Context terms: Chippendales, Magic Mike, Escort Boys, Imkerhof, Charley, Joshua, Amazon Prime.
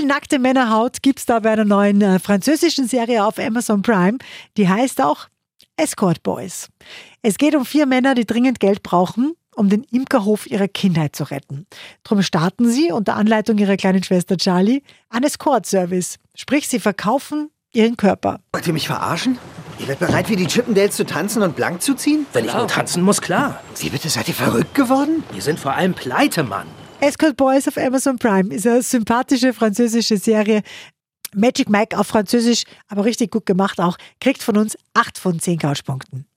viel nackte Männerhaut gibt es da bei einer neuen französischen Serie auf Amazon Prime. Die heißt auch Escort Boys. Es geht um 4 Männer, die dringend Geld brauchen, um den Imkerhof ihrer Kindheit zu retten. Drum starten sie unter Anleitung ihrer kleinen Schwester Charley einen Escort-Service. Sprich, sie verkaufen ihren Körper. Wollt ihr mich verarschen? Ihr werdet bereit, wie die Chippendales zu tanzen und blank zu ziehen? Wenn ich nur tanzen muss, klar. Wie bitte, seid ihr verrückt geworden? Wir sind vor allem pleite, Mann. Escort Boys auf Amazon Prime ist eine sympathische französische Serie. Magic Mike auf Französisch, aber richtig gut gemacht auch, kriegt von uns 8 von 10 Couchpunkten.